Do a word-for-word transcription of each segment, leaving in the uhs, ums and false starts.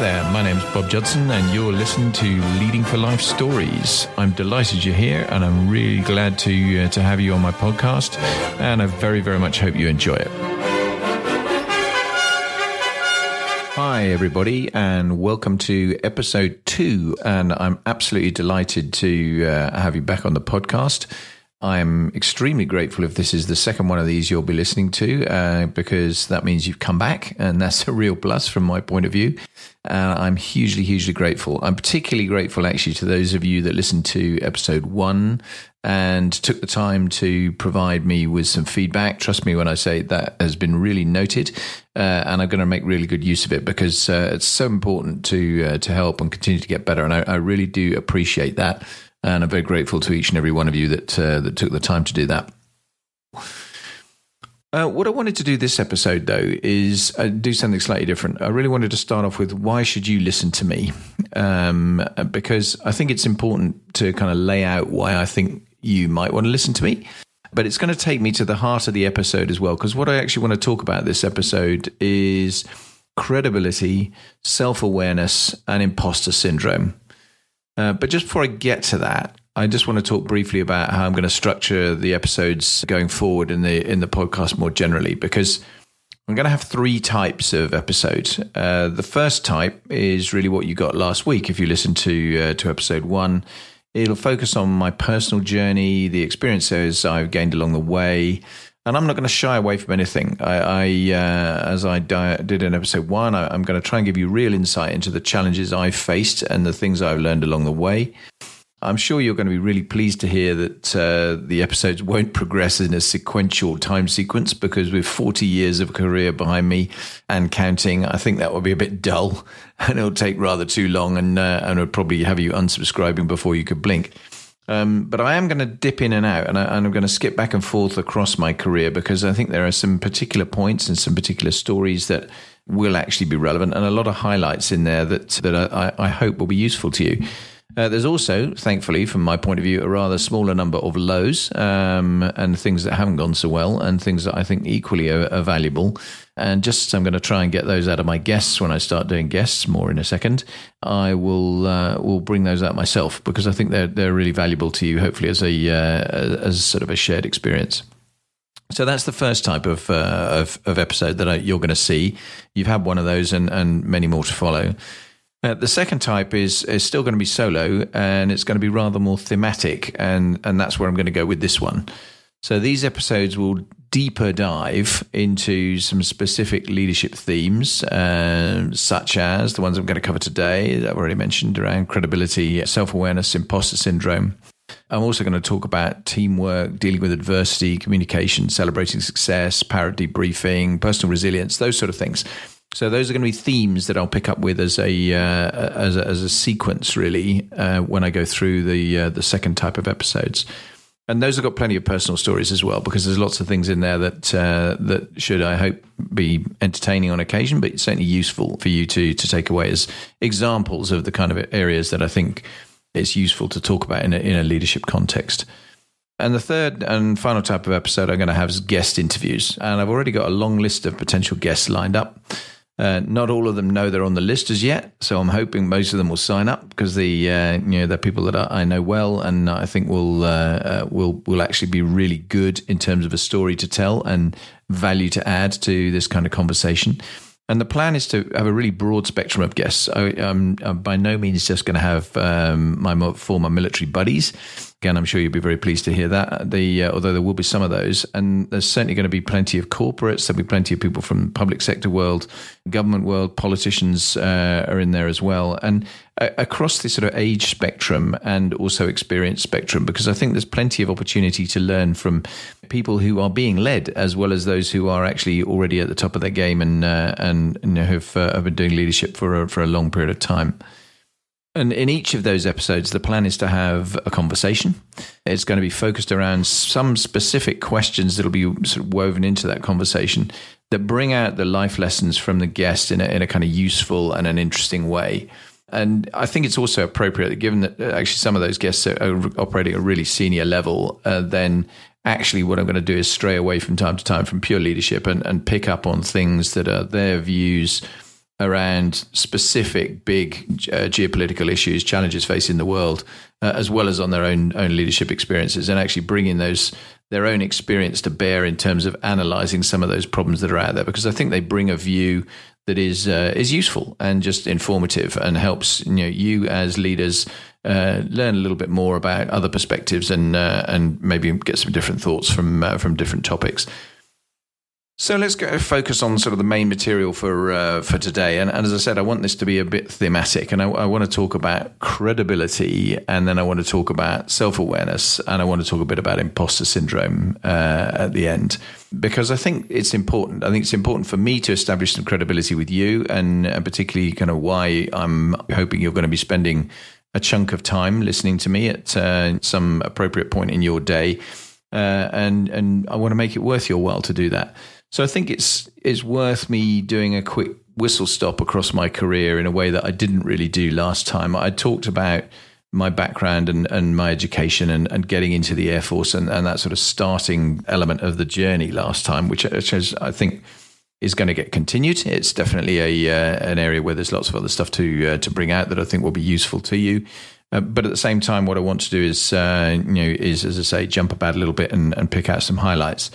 Hi there, my name's Bob Judson and you're listening to Leading for Life Stories. I'm delighted you're here and I'm really glad to, uh, to have you on my podcast, and I very, very much hope you enjoy it. Hi everybody and welcome to episode two, and I'm absolutely delighted to uh, have you back on the podcast. I'm extremely grateful if this is the second one of these you'll be listening to uh, because that means you've come back, and that's a real plus from my point of view. Uh, I'm hugely, hugely grateful. I'm particularly grateful actually to those of you that listened to episode one and took the time to provide me with some feedback. Trust me when I say that has been really noted, uh, and I'm going to make really good use of it because uh, it's so important to uh, to help and continue to get better. And I, I really do appreciate that, and I'm very grateful to each and every one of you that uh, that took the time to do that. Uh, what I wanted to do this episode, though, is uh, do something slightly different. I really wanted to start off with, why should you listen to me? Um, because I think it's important to kind of lay out why I think you might want to listen to me. But it's going to take me to the heart of the episode as well, because what I actually want to talk about this episode is credibility, self-awareness, and imposter syndrome. Uh, but just before I get to that, I just want to talk briefly about how I'm going to structure the episodes going forward in the in the podcast more generally, because I'm going to have three types of episodes. Uh, the first type is really what you got last week. If you listened to uh, to episode one, it'll focus on my personal journey, the experiences I've gained along the way, and I'm not going to shy away from anything. I, I uh, as I di- did in episode one, I, I'm going to try and give you real insight into the challenges I've faced and the things I've learned along the way. I'm sure you're going to be really pleased to hear that uh, the episodes won't progress in a sequential time sequence, because with forty years of career behind me and counting, I think that would be a bit dull and it'll take rather too long, and uh, and it'll probably have you unsubscribing before you could blink. Um, but I am going to dip in and out, and, I, and I'm going to skip back and forth across my career, because I think there are some particular points and some particular stories that will actually be relevant, and a lot of highlights in there that, that I, I hope will be useful to you. Uh, there's also, thankfully, from my point of view, a rather smaller number of lows um, and things that haven't gone so well, and things that I think equally are, are valuable. And just I'm going to try and get those out of my guests when I start doing guests more in a second. I will uh, will bring those out myself, because I think they're they're really valuable to you, hopefully as a uh, as sort of a shared experience. So that's the first type of uh, of, of episode that I, you're going to see. You've had one of those, and and many more to follow. Uh, the second type is is still going to be solo, and it's going to be rather more thematic, and, and that's where I'm going to go with this one. So these episodes will deeper dive into some specific leadership themes, uh, such as the ones I'm going to cover today that I've already mentioned around credibility, self-awareness, imposter syndrome. I'm also going to talk about teamwork, dealing with adversity, communication, celebrating success, power debriefing, personal resilience, those sort of things. So those are going to be themes that I'll pick up with as a uh, as a, as a sequence, really, uh, when I go through the uh, the second type of episodes. And those have got plenty of personal stories as well, because there's lots of things in there that uh, that should, I hope, be entertaining on occasion, but certainly useful for you to to take away as examples of the kind of areas that I think it's useful to talk about in a, in a leadership context. And the third and final type of episode I'm going to have is guest interviews, and I've already got a long list of potential guests lined up. Uh, not all of them know they're on the list as yet, so I'm hoping most of them will sign up, because the uh, you know they're people that I, I know well, and I think will uh, uh, will will actually be really good in terms of a story to tell and value to add to this kind of conversation. And the plan is to have a really broad spectrum of guests. I, I'm, I'm by no means just going to have um, my former military buddies. Again, I'm sure you'll be very pleased to hear that, the, uh, although there will be some of those. And there's certainly going to be plenty of corporates. There'll be plenty of people from the public sector world, government world, politicians uh, are in there as well. And uh, across the sort of age spectrum and also experience spectrum, because I think there's plenty of opportunity to learn from people who are being led, as well as those who are actually already at the top of their game and uh, and you know, have, uh, have been doing leadership for a, for a long period of time. And in each of those episodes, the plan is to have a conversation. It's going to be focused around some specific questions that will be sort of woven into that conversation that bring out the life lessons from the guest in a, in a kind of useful and an interesting way. And I think it's also appropriate that, given that actually some of those guests are, are operating at a really senior level, uh, then actually what I'm going to do is stray away from time to time from pure leadership and, and pick up on things that are their views around specific big uh, geopolitical issues, challenges facing the world, uh, as well as on their own own leadership experiences, and actually bringing those their own experience to bear in terms of analysing some of those problems that are out there. Because I think they bring a view that is uh, is useful and just informative, and helps you know you as leaders uh, learn a little bit more about other perspectives, and uh, and maybe get some different thoughts from uh, from different topics. So let's go focus on sort of the main material for uh, for today. And, and as I said, I want this to be a bit thematic, and I, I want to talk about credibility, and then I want to talk about self-awareness, and I want to talk a bit about imposter syndrome uh, at the end, because I think it's important. I think it's important for me to establish some credibility with you, and, and particularly kind of why I'm hoping you're going to be spending a chunk of time listening to me at uh, some appropriate point in your day. Uh, and and I want to make it worth your while to do that. So I think it's it's worth me doing a quick whistle stop across my career in a way that I didn't really do last time. I talked about my background and, and my education and, and getting into the Air Force and, and that sort of starting element of the journey last time, which, which is, I think is going to get continued. It's definitely a uh, an area where there's lots of other stuff to uh, to bring out that I think will be useful to you. Uh, but at the same time, what I want to do is, uh, you know, is as I say, jump about a little bit and, and pick out some highlights.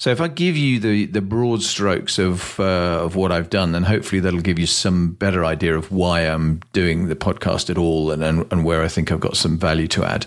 So if I give you the the broad strokes of uh, of what I've done, then hopefully that'll give you some better idea of why I'm doing the podcast at all, and and, and where I think I've got some value to add.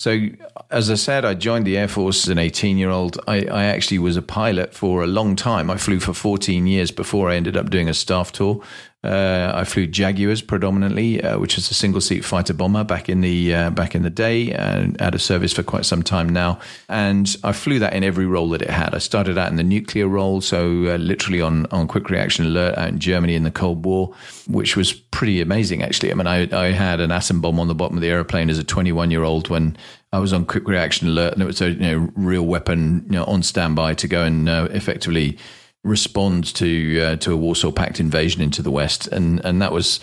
So as I said, I joined the Air Force as an eighteen-year-old. I, I actually was a pilot for a long time. I flew for fourteen years before I ended up doing a staff tour. Uh, I flew Jaguars predominantly, uh, which is a single-seat fighter bomber back in the uh, back in the day, and out of service for quite some time now. And I flew that in every role that it had. I started out in the nuclear role, so uh, literally on, on quick reaction alert out in Germany in the Cold War, which was pretty amazing, actually. I mean, I, I had an atom bomb on the bottom of the airplane as a twenty-one-year-old when I was on quick reaction alert, and it was a you know, real weapon you know, on standby to go and uh, effectively respond to uh, to a Warsaw Pact invasion into the West, and and that was,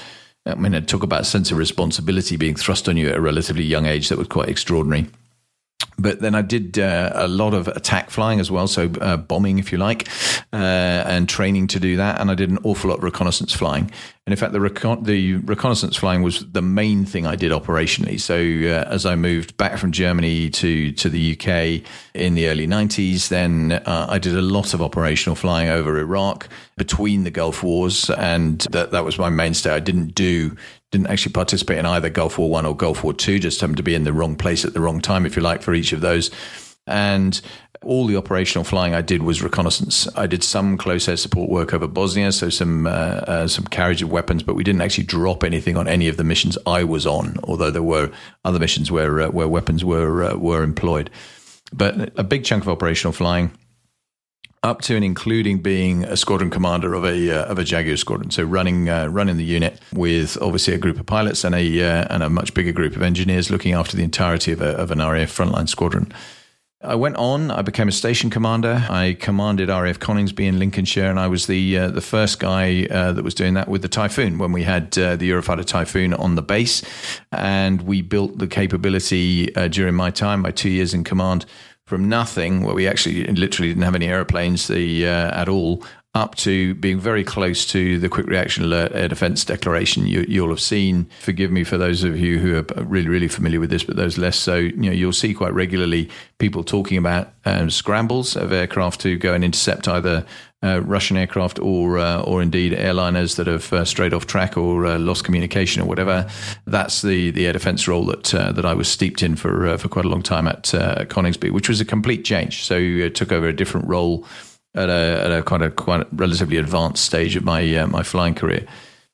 I mean, I talk about sense of responsibility being thrust on you at a relatively young age. That was quite extraordinary. But then I did uh, a lot of attack flying as well, so uh, bombing, if you like, uh, and training to do that. And I did an awful lot of reconnaissance flying. And in fact, the, recon- the reconnaissance flying was the main thing I did operationally. So uh, as I moved back from Germany to, to the U K in the early nineties, then uh, I did a lot of operational flying over Iraq between the Gulf Wars. And that, that was my mainstay. I didn't do... Didn't actually participate in either Gulf War One or Gulf War Two. Just happened to be in the wrong place at the wrong time, if you like, for each of those. And all the operational flying I did was reconnaissance. I did some close air support work over Bosnia, so some uh, uh, some carriage of weapons, but we didn't actually drop anything on any of the missions I was on. Although there were other missions where uh, where weapons were uh, were employed, but a big chunk of operational flying, up to and including being a squadron commander of a uh, of a Jaguar squadron, so running uh, running the unit with obviously a group of pilots and a uh, and a much bigger group of engineers looking after the entirety of a, of an R A F frontline squadron. I went on. I became a station commander. I commanded R A F Coningsby in Lincolnshire, and I was the uh, the first guy uh, that was doing that with the Typhoon when we had uh, the Eurofighter Typhoon on the base, and we built the capability uh, during my time, my two years in command. From nothing, where we actually literally didn't have any aeroplanes the, uh, at all, up to being very close to the Quick Reaction Alert Air Defence Declaration. You, you'll have seen, forgive me for those of you who are really, really familiar with this, but those less so, you know, you'll see quite regularly people talking about um, scrambles of aircraft to go and intercept either uh, Russian aircraft or uh, or indeed airliners that have uh, strayed off track or uh, lost communication or whatever. That's the, the air defence role that uh, that I was steeped in for uh, for quite a long time at uh, Coningsby, which was a complete change. So I took over a different role at a, at a quite a quite a relatively advanced stage of my uh, my flying career.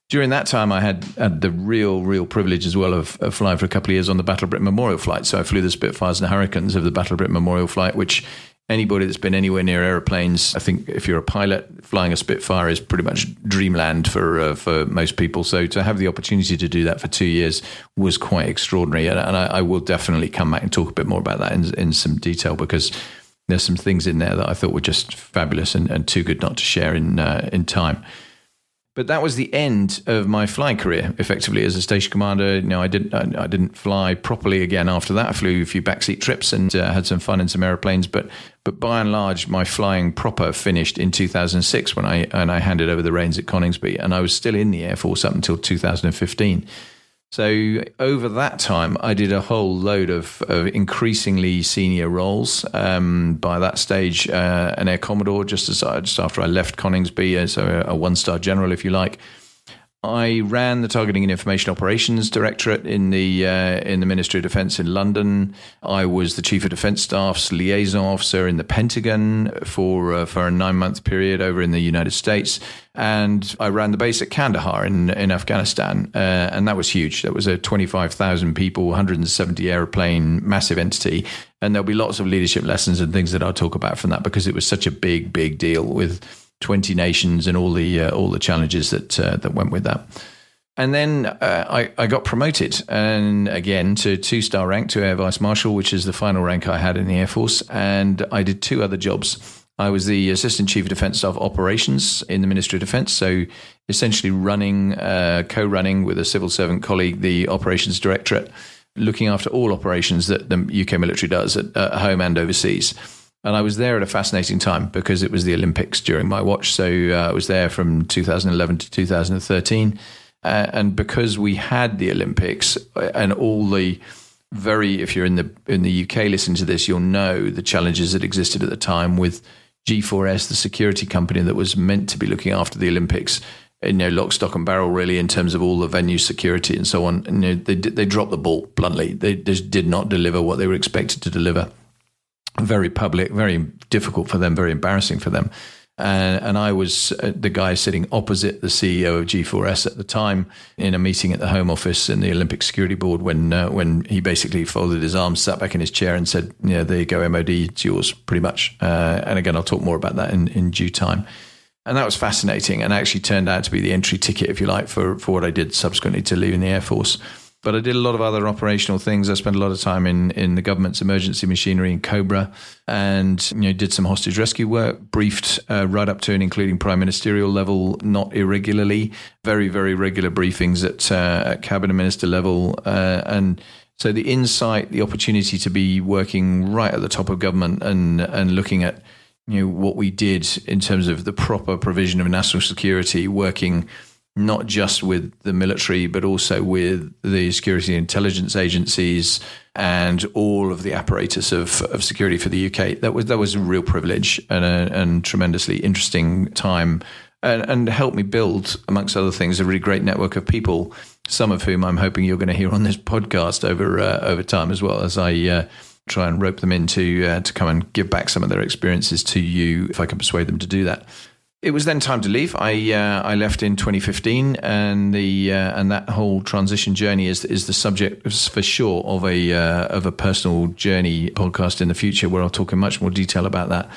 During that time, I had, had the real, real privilege as well of, of flying for a couple of years on the Battle of Britain Memorial flight. So I flew the Spitfires and Hurricanes of the Battle of Britain Memorial flight, which anybody that's been anywhere near aeroplanes, I think if you're a pilot, flying a Spitfire is pretty much dreamland for uh, for most people. So to have the opportunity to do that for two years was quite extraordinary. And, and I, I will definitely come back and talk a bit more about that in, in some detail, because there's some things in there that I thought were just fabulous and, and too good not to share in uh, in time. But that was the end of my flying career, effectively, as a station commander. You know, I didn't, I, I didn't fly properly again after that. I flew a few backseat trips and uh, had some fun in some airplanes. But, but by and large, my flying proper finished in two thousand six when I and I handed over the reins at Coningsby, and I was still in the Air Force up until two thousand fifteen. So over that time, I did a whole load of, of increasingly senior roles. Um, by that stage, uh, an Air Commodore, just, as, just after I left Coningsby, as a, a one-star general, if you like. I ran the Targeting and Information Operations Directorate in the uh, in the Ministry of Defence in London. I was the Chief of Defence Staff's liaison officer in the Pentagon for uh, for a nine-month period over in the United States. And I ran the base at Kandahar in, in Afghanistan. Uh, and that was huge. That was a twenty-five thousand people, one hundred seventy airplane, massive entity. And there'll be lots of leadership lessons and things that I'll talk about from that, because it was such a big, big deal with twenty nations and all the uh, all the challenges that uh, that went with that. And then uh, I, I got promoted, and again to two-star rank, to Air Vice-Marshal, which is the final rank I had in the Air Force. And I did two other jobs. I was the Assistant Chief of Defence Staff Operations in the Ministry of Defence, so essentially running, uh, co-running with a civil servant colleague, the Operations Directorate, looking after all operations that the U K military does at, at home and overseas. And I was there at a fascinating time because it was the Olympics during my watch, so uh, I was there from two thousand eleven to two thousand thirteen. Uh, and because we had the Olympics and all the very, if you're in the in the U K listening to this, you'll know the challenges that existed at the time with G four S, the security company that was meant to be looking after the Olympics, you know, lock, stock and barrel really, in terms of all the venue security and so on. You know, they they dropped the ball, bluntly. They just did not deliver what they were expected to deliver. Very public, very difficult for them, very embarrassing for them. Uh, and I was the guy sitting opposite the C E O of G four S at the time in a meeting at the Home Office in the Olympic Security Board when uh, when he basically folded his arms, sat back in his chair and said, yeah, there you go, M O D, it's yours, pretty much. Uh, and again, I'll talk more about that in, in due time. And that was fascinating, and actually turned out to be the entry ticket, if you like, for, for what I did subsequently to leaving the Air Force. But I did a lot of other operational things. I spent a lot of time in, in the government's emergency machinery in Cobra, and you know, did some hostage rescue work, briefed uh, right up to and including prime ministerial level, not irregularly, very, very regular briefings at, uh, at cabinet minister level. Uh, and so the insight, the opportunity to be working right at the top of government and and looking at you know what we did in terms of the proper provision of national security, working not just with the military, but also with the security and intelligence agencies and all of the apparatus of, of security for the U K. That was that was a real privilege and a and tremendously interesting time, and, and helped me build, amongst other things, a really great network of people, some of whom I'm hoping you're going to hear on this podcast over uh, over time as well, as I uh, try and rope them in to, uh, to come and give back some of their experiences to you if I can persuade them to do that. It was then time to leave. I uh, I left in twenty fifteen, and the uh, and that whole transition journey is is the subject for sure of a uh, of a personal journey podcast in the future, where I'll talk in much more detail about that.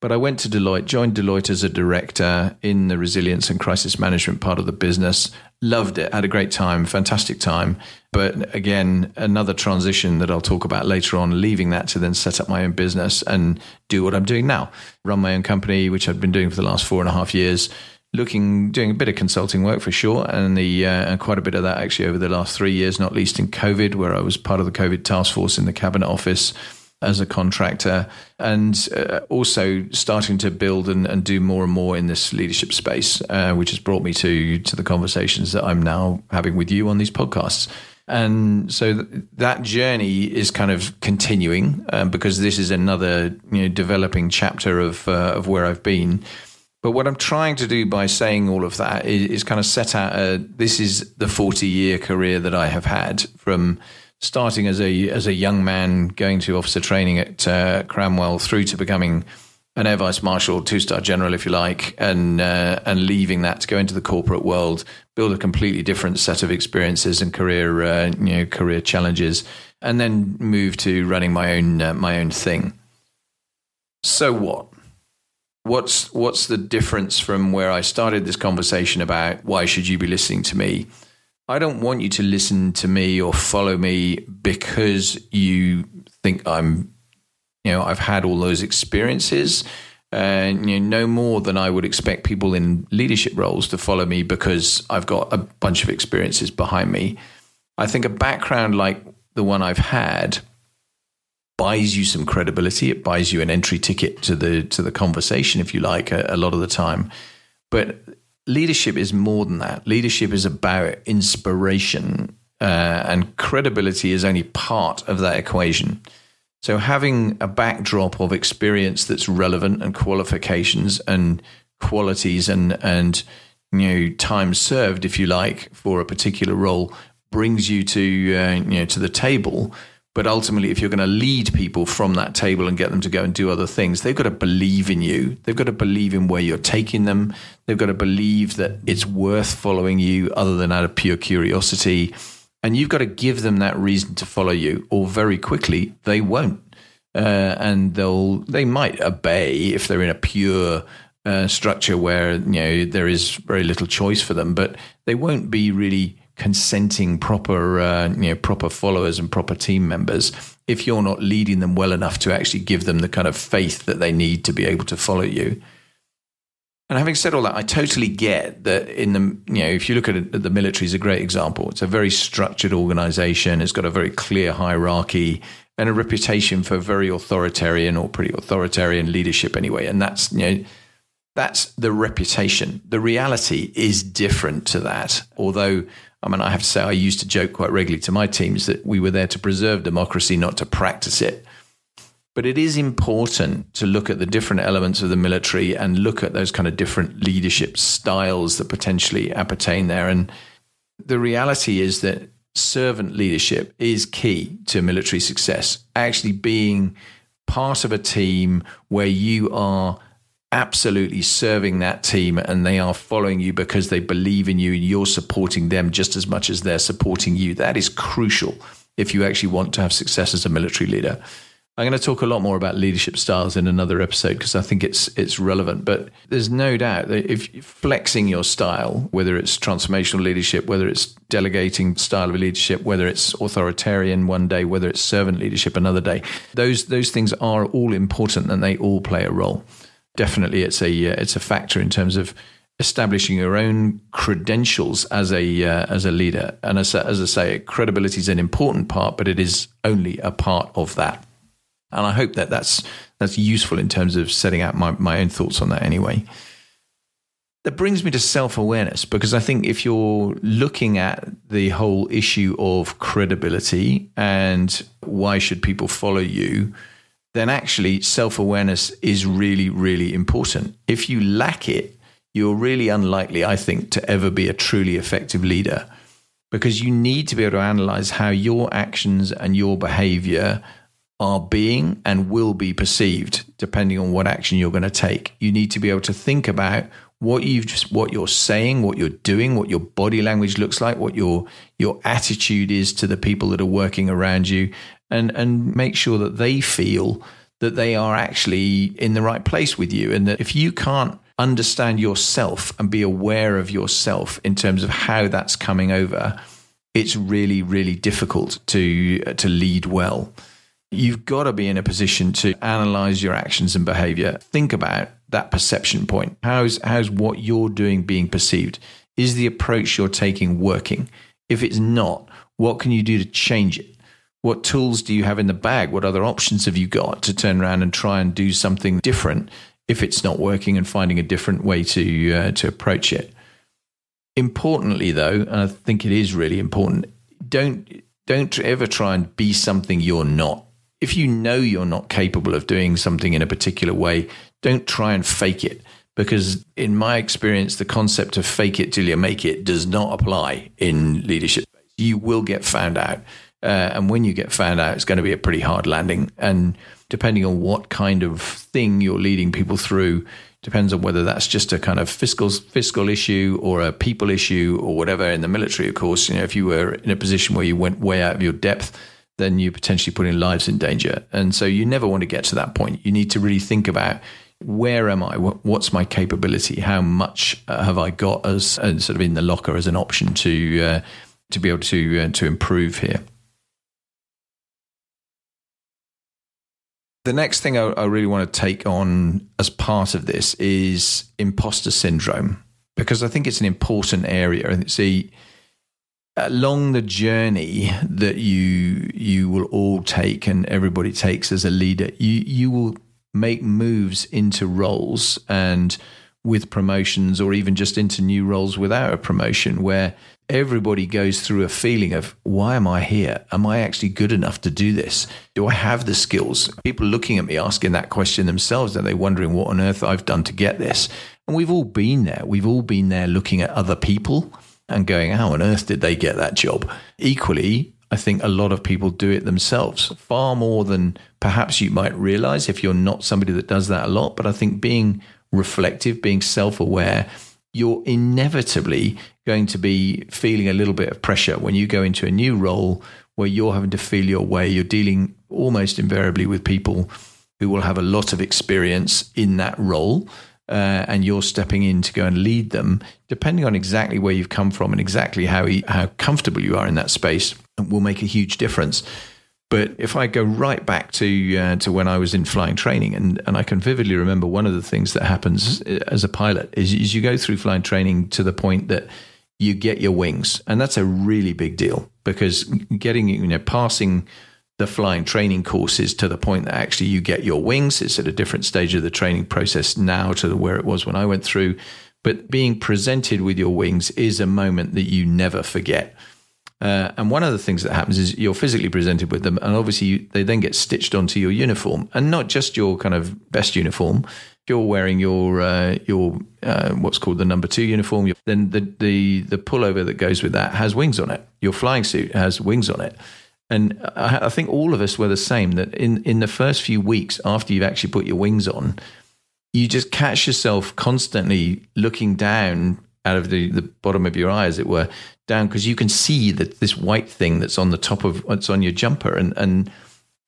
But I went to Deloitte, joined Deloitte as a director in the resilience and crisis management part of the business. Loved it, had a great time, fantastic time. But again, another transition that I'll talk about later on, leaving that to then set up my own business and do what I'm doing now. Run my own company, which I've been doing for the last four and a half years, looking, doing a bit of consulting work for sure. And the uh, and quite a bit of that actually over the last three years, not least in COVID, where I was part of the COVID task force in the Cabinet Office as a contractor, and uh, also starting to build and, and do more and more in this leadership space, uh, which has brought me to to the conversations that I'm now having with you on these podcasts. And so th- that journey is kind of continuing, um, because this is another you know, developing chapter of uh, of where I've been. But what I'm trying to do by saying all of that is, is kind of set out, a, this is the forty-year career that I have had, from starting as a as a young man, going to officer training at uh, Cranwell, through to becoming an Air Vice Marshal, two-star general, if you like, and uh, and leaving that to go into the corporate world, build a completely different set of experiences and career uh, you know career challenges, and then move to running my own uh, my own thing. So what? What's what's the difference from where I started this conversation about why should you be listening to me? I don't want you to listen to me or follow me because you think I'm, you know, I've had all those experiences Uh, you know, no more than I would expect people in leadership roles to follow me because I've got a bunch of experiences behind me. I think a background like the one I've had buys you some credibility. It buys you an entry ticket to the to the conversation, if you like, a, a lot of the time. But leadership is more than that. Leadership is about inspiration, uh, and credibility is only part of that equation. So having a backdrop of experience that's relevant and qualifications and qualities and, and you know, time served, if you like, for a particular role brings you to uh, you know to the table. But ultimately, if you're going to lead people from that table and get them to go and do other things, they've got to believe in you. They've got to believe in where you're taking them. They've got to believe that it's worth following you other than out of pure curiosity. And you've got to give them that reason to follow you, or very quickly they won't, uh, and they'll they might obey if they're in a pure uh, structure where, you know, there is very little choice for them, but they won't be really consenting proper uh, you know proper followers and proper team members if you're not leading them well enough to actually give them the kind of faith that they need to be able to follow you. And having said all that, I totally get that in the, you know, if you look at it, the military is a great example. It's a very structured organization. It's got a very clear hierarchy and a reputation for very authoritarian or pretty authoritarian leadership anyway. And that's, you know, that's the reputation. The reality is different to that. Although, I mean, I have to say, I used to joke quite regularly to my teams that we were there to preserve democracy, not to practice it. But it is important to look at the different elements of the military and look at those kind of different leadership styles that potentially appertain there. And the reality is that servant leadership is key to military success. Actually being part of a team where you are absolutely serving that team and they are following you because they believe in you and you're supporting them just as much as they're supporting you. That is crucial if you actually want to have success as a military leader. I'm going to talk a lot more about leadership styles in another episode because I think it's it's relevant. But there's no doubt that if you're flexing your style, whether it's transformational leadership, whether it's delegating style of leadership, whether it's authoritarian one day, whether it's servant leadership another day, those those things are all important and they all play a role. Definitely, it's a uh, it's a factor in terms of establishing your own credentials as a uh, as a leader. And as as I say, credibility is an important part, but it is only a part of that. And I hope that that's, that's useful in terms of setting out my, my own thoughts on that anyway. That brings me to self-awareness, because I think if you're looking at the whole issue of credibility and why should people follow you, then actually self-awareness is really, really important. If you lack it, you're really unlikely, I think, to ever be a truly effective leader, because you need to be able to analyze how your actions and your behavior are being and will be perceived depending on what action you're going to take. You need to be able to think about what you've just, what you're saying, what you're doing, what your body language looks like, what your your attitude is to the people that are working around you, and and make sure that they feel that they are actually in the right place with you. And that if you can't understand yourself and be aware of yourself in terms of how that's coming over, it's really, really difficult to to lead well. You've got to be in a position to analyze your actions and behavior. Think about that perception point. How's, how's what you're doing being perceived? Is the approach you're taking working? If it's not, what can you do to change it? What tools do you have in the bag? What other options have you got to turn around and try and do something different if it's not working, and finding a different way to, uh, to approach it? Importantly, though, and I think it is really important, don't, don't ever try and be something you're not. If you know you're not capable of doing something in a particular way, don't try and fake it, because in my experience, the concept of fake it till you make it does not apply in leadership. You will get found out. Uh, and when you get found out, it's going to be a pretty hard landing. And depending on what kind of thing you're leading people through, depends on whether that's just a kind of fiscal fiscal issue or a people issue or whatever. In the military, of course, you know, if you were in a position where you went way out of your depth, then you're potentially putting lives in danger. And so you never want to get to that point. You need to really think about, where am I? What's my capability? How much have I got as, as sort of in the locker as an option to uh, to be able to uh, to improve here? The next thing I, I really want to take on as part of this is imposter syndrome, because I think it's an important area. And see, along the journey that you you will all take and everybody takes as a leader, you you will make moves into roles and with promotions, or even just into new roles without a promotion, where everybody goes through a feeling of, why am I here? Am I actually good enough to do this? Do I have the skills? People looking at me asking that question themselves, and they're wondering what on earth I've done to get this. And we've all been there. We've all been there looking at other people and going, how on earth did they get that job? Equally, I think a lot of people do it themselves, far more than perhaps you might realize if you're not somebody that does that a lot. But I think being reflective, being self-aware, you're inevitably going to be feeling a little bit of pressure when you go into a new role where you're having to feel your way. You're dealing almost invariably with people who will have a lot of experience in that role, uh, and you're stepping in to go and lead them, depending on exactly where you've come from and exactly how e- how comfortable you are in that space, and will make a huge difference. But if I go right back to uh, to when I was in flying training, and, and I can vividly remember one of the things that happens as a pilot is, is you go through flying training to the point that you get your wings. And that's a really big deal, because getting, you know, passing the flying training courses to the point that actually you get your wings, it's at a different stage of the training process now to where it was when I went through. But being presented with your wings is a moment that you never forget. Uh, and one of the things that happens is you're physically presented with them, and obviously you, they then get stitched onto your uniform, and not just your kind of best uniform. If you're wearing your uh, your uh, what's called the number two uniform, then the, the the pullover that goes with that has wings on it. Your flying suit has wings on it. And I, I think all of us were the same, that in, in the first few weeks after you've actually put your wings on, you just catch yourself constantly looking down out of the, the bottom of your eye, as it were, down, because you can see that this white thing that's on the top of what's on your jumper. And and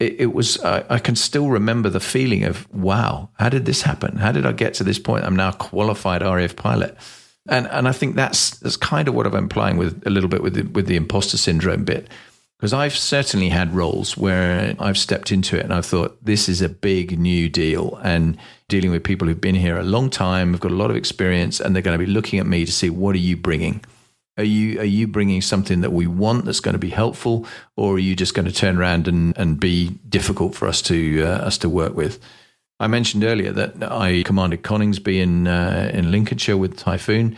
it, it was, uh, I can still remember the feeling of, wow, how did this happen? How did I get to this point? I'm now a qualified R A F pilot. And and I think that's that's kind of what I'm implying with a little bit with the, with the imposter syndrome bit, because I've certainly had roles where I've stepped into it and I've thought, this is a big new deal, and dealing with people who've been here a long time, have got a lot of experience, and they're going to be looking at me to see, what are you bringing? Are you are you bringing something that we want that's going to be helpful, or are you just going to turn around and, and be difficult for us to uh, us to work with? I mentioned earlier that I commanded Coningsby in uh, in Lincolnshire with Typhoon.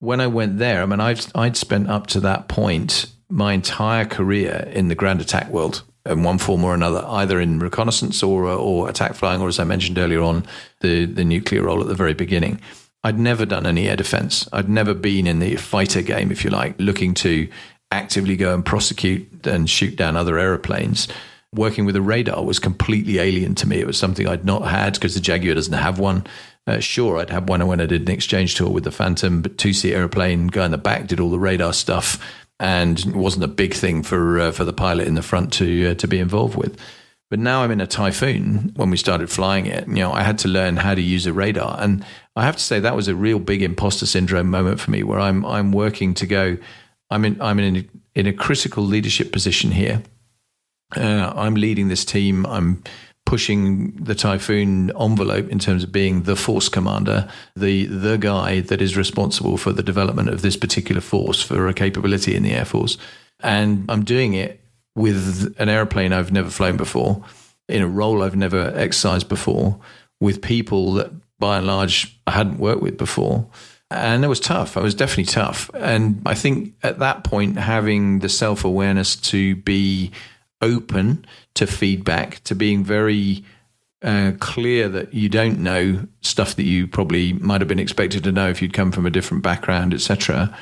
When I went there, I mean, I've, I'd spent up to that point my entire career in the ground attack world, in one form or another, either in reconnaissance or or attack flying, or as I mentioned earlier on, the the nuclear role at the very beginning. I'd never done any air defense. I'd never been in the fighter game, if you like, looking to actively go and prosecute and shoot down other aeroplanes. Working with a radar was completely alien to me. It was something I'd not had, because the Jaguar doesn't have one. Uh, sure, I'd had one when I did an exchange tour with the Phantom, but two-seat aeroplane, guy in the back did all the radar stuff, and it wasn't a big thing for uh, for the pilot in the front to uh, to be involved with. But now I'm in a Typhoon. When we started flying it, you know, I had to learn how to use a radar. And I have to say that was a real big imposter syndrome moment for me, where I'm I'm working to go, I'm in I'm in a, in a critical leadership position here. Uh, I'm leading this team. I'm pushing the Typhoon envelope in terms of being the force commander, the the guy that is responsible for the development of this particular force, for a capability in the Air Force. And I'm doing it with an airplane I've never flown before, in a role I've never exercised before, with people that by and large I hadn't worked with before. And it was tough. It was definitely tough. And I think at that point, having the self-awareness to be open to feedback, to being very uh, clear that you don't know stuff that you probably might have been expected to know if you'd come from a different background, et cetera,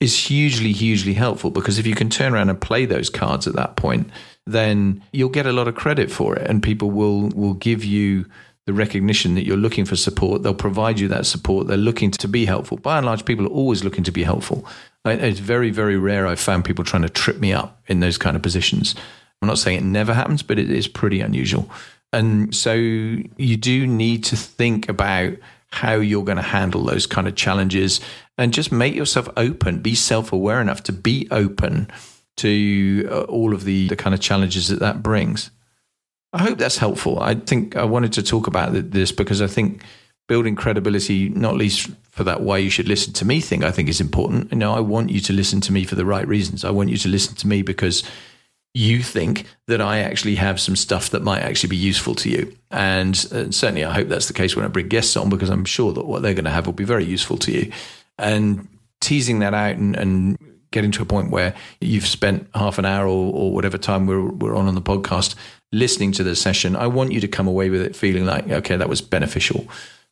is hugely, hugely helpful, because if you can turn around and play those cards at that point, then you'll get a lot of credit for it, and people will will give you the recognition that you're looking for support. They'll provide you that support. They're looking to be helpful. By and large, people are always looking to be helpful. It's very, very rare I've found people trying to trip me up in those kind of positions. I'm not saying it never happens, but it is pretty unusual. And so you do need to think about how you're going to handle those kind of challenges, and just make yourself open, be self-aware enough to be open to uh, all of the, the kind of challenges that that brings. I hope that's helpful. I think I wanted to talk about this because I think building credibility, not least for that why you should listen to me thing, I think is important. You know, I want you to listen to me for the right reasons. I want you to listen to me because you think that I actually have some stuff that might actually be useful to you. And uh, certainly I hope that's the case when I bring guests on, because I'm sure that what they're going to have will be very useful to you. And teasing that out and, and getting to a point where you've spent half an hour or, or whatever time we're, we're on on the podcast listening to the session, I want you to come away with it feeling like, okay, that was beneficial.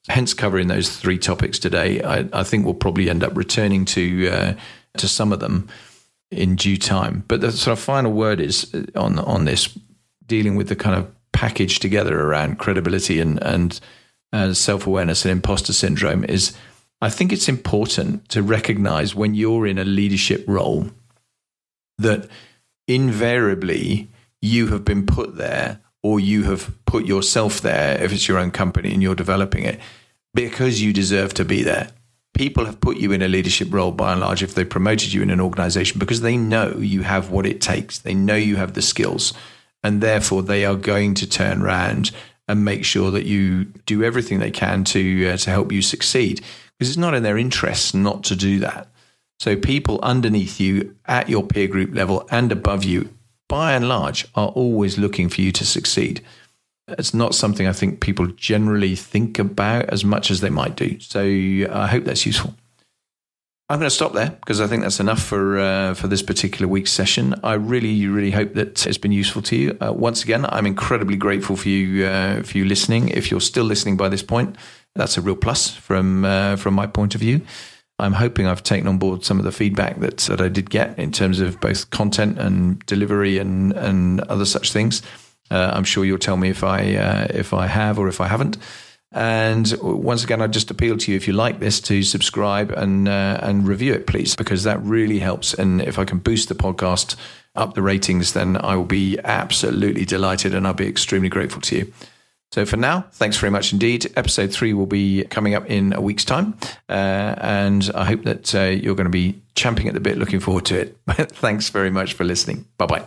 Hence covering those three topics today. I, I think we'll probably end up returning to uh, to some of them in due time. But the sort of final word is on on this, dealing with the kind of package together around credibility and, and uh, self-awareness and imposter syndrome is, I think it's important to recognize when you're in a leadership role that invariably you have been put there, or you have put yourself there if it's your own company and you're developing it, because you deserve to be there. People have put you in a leadership role by and large if they promoted you in an organization because they know you have what it takes. They know you have the skills, and therefore they are going to turn around and make sure that you do everything they can to, uh, to help you succeed, because it's not in their interests not to do that. So people underneath you at your peer group level and above you by and large are always looking for you to succeed. It's not something I think people generally think about as much as they might do. So I hope that's useful. I'm going to stop there because I think that's enough for uh, for this particular week's session. I really, really hope that it's been useful to you. Uh, once again, I'm incredibly grateful for you uh, for you listening. If you're still listening by this point, that's a real plus from uh, from my point of view. I'm hoping I've taken on board some of the feedback that, that I did get in terms of both content and delivery and, and other such things. Uh, I'm sure you'll tell me if I uh, if I have or if I haven't. And once again, I just appeal to you, if you like this, to subscribe and uh, and review it, please, because that really helps. And if I can boost the podcast up the ratings, then I will be absolutely delighted and I'll be extremely grateful to you. So for now, thanks very much indeed. Episode three will be coming up in a week's time. Uh, and I hope that uh, you're going to be champing at the bit, looking forward to it. Thanks very much for listening. Bye-bye.